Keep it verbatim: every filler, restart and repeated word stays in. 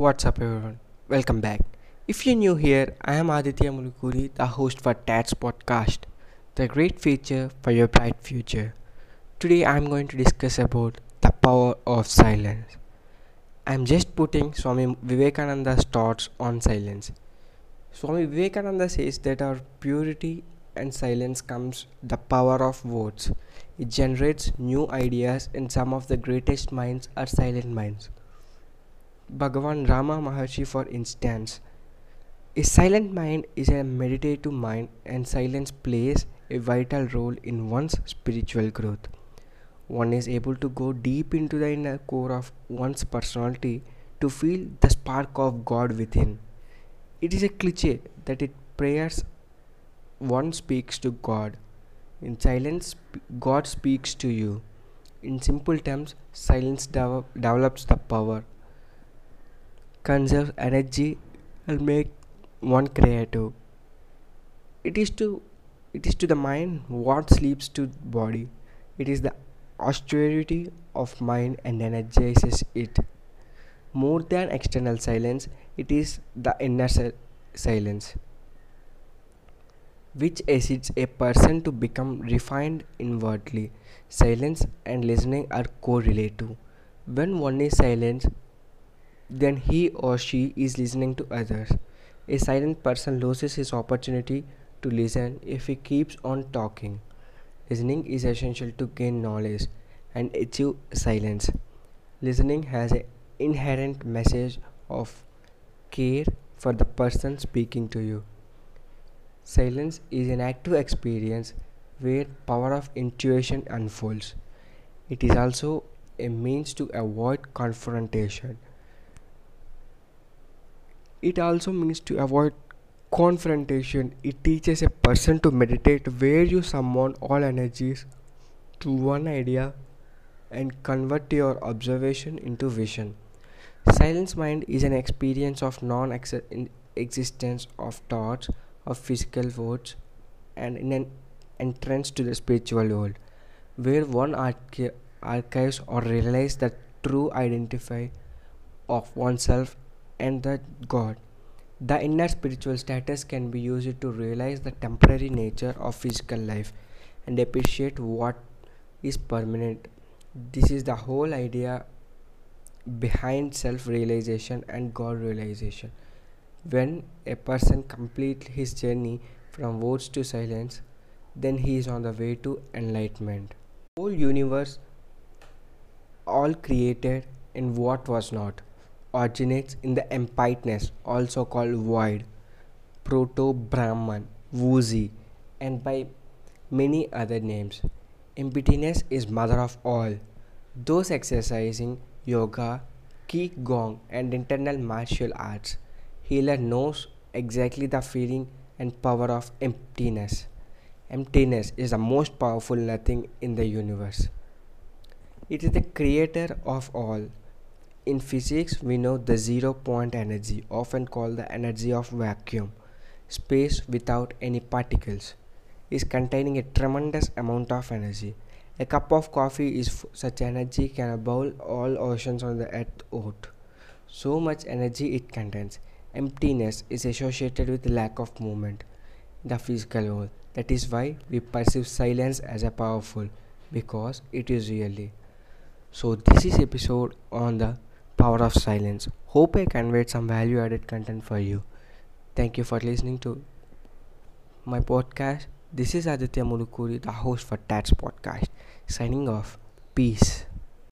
What's up everyone, welcome back. If you're new here, I am Aditya Mulukuri, the host for Tats Podcast, the great feature for your bright future. Today I am going to discuss about the power of silence. I am just putting Swami Vivekananda's thoughts on silence. Swami Vivekananda says that our purity and silence comes the power of words. It generates new ideas, and some of the greatest minds are silent minds. Bhagavan Rama Maharshi, for instance, a silent mind is a meditative mind, and silence plays a vital role in one's spiritual growth. One is able to go deep into the inner core of one's personality to feel the spark of God within. It is a cliche that in prayers one speaks to God. In silence, God speaks to you. In simple terms, silence de- develops the power, conserve energy, and make one creative. It is to it is to the mind what sleeps to the body. It is the austerity of mind and energizes it. More than external silence, it is the inner si- silence which assists a person to become refined inwardly. Silence and listening are correlative. When one is silent, then he or she is listening to others. A silent person loses his opportunity to listen if he keeps on talking. Listening is essential to gain knowledge and achieve silence. Listening has an inherent message of care for the person speaking to you. Silence is an active experience where power of intuition unfolds. It is also a means to avoid confrontation. It also means to avoid confrontation. It teaches a person to meditate, where you summon all energies to one idea and convert your observation into vision. Silence mind is an experience of non-existence of thoughts, of physical words, and in an entrance to the spiritual world, where one archi- archives or realizes the true identity of oneself and the God. The inner spiritual status can be used to realize the temporary nature of physical life and appreciate what is permanent. This is the whole idea behind self-realization and God realization. When a person completes his journey from words to silence, then he is on the way to enlightenment. The whole universe, all created in what was not, originates in the emptiness, also called void, proto-Brahman, Wuji, and by many other names. Emptiness is mother of all. Those exercising yoga, Qigong, and internal martial arts, healer knows exactly the feeling and power of emptiness. Emptiness is the most powerful nothing in the universe. It is the creator of all. In physics, we know the zero point energy, often called the energy of vacuum. Space without any particles is containing a tremendous amount of energy. A cup of coffee is f- such energy can abowl all oceans on the earth. Earth. So much energy it contains. Emptiness is associated with lack of movement in the physical world. That is why we perceive silence as a powerful, because it is really. So this is episode on the power of silence. Hope I conveyed some value added content for you. Thank you for listening to my podcast. This is Aditya Mulukuri, the host for Tats Podcast, signing off. Peace.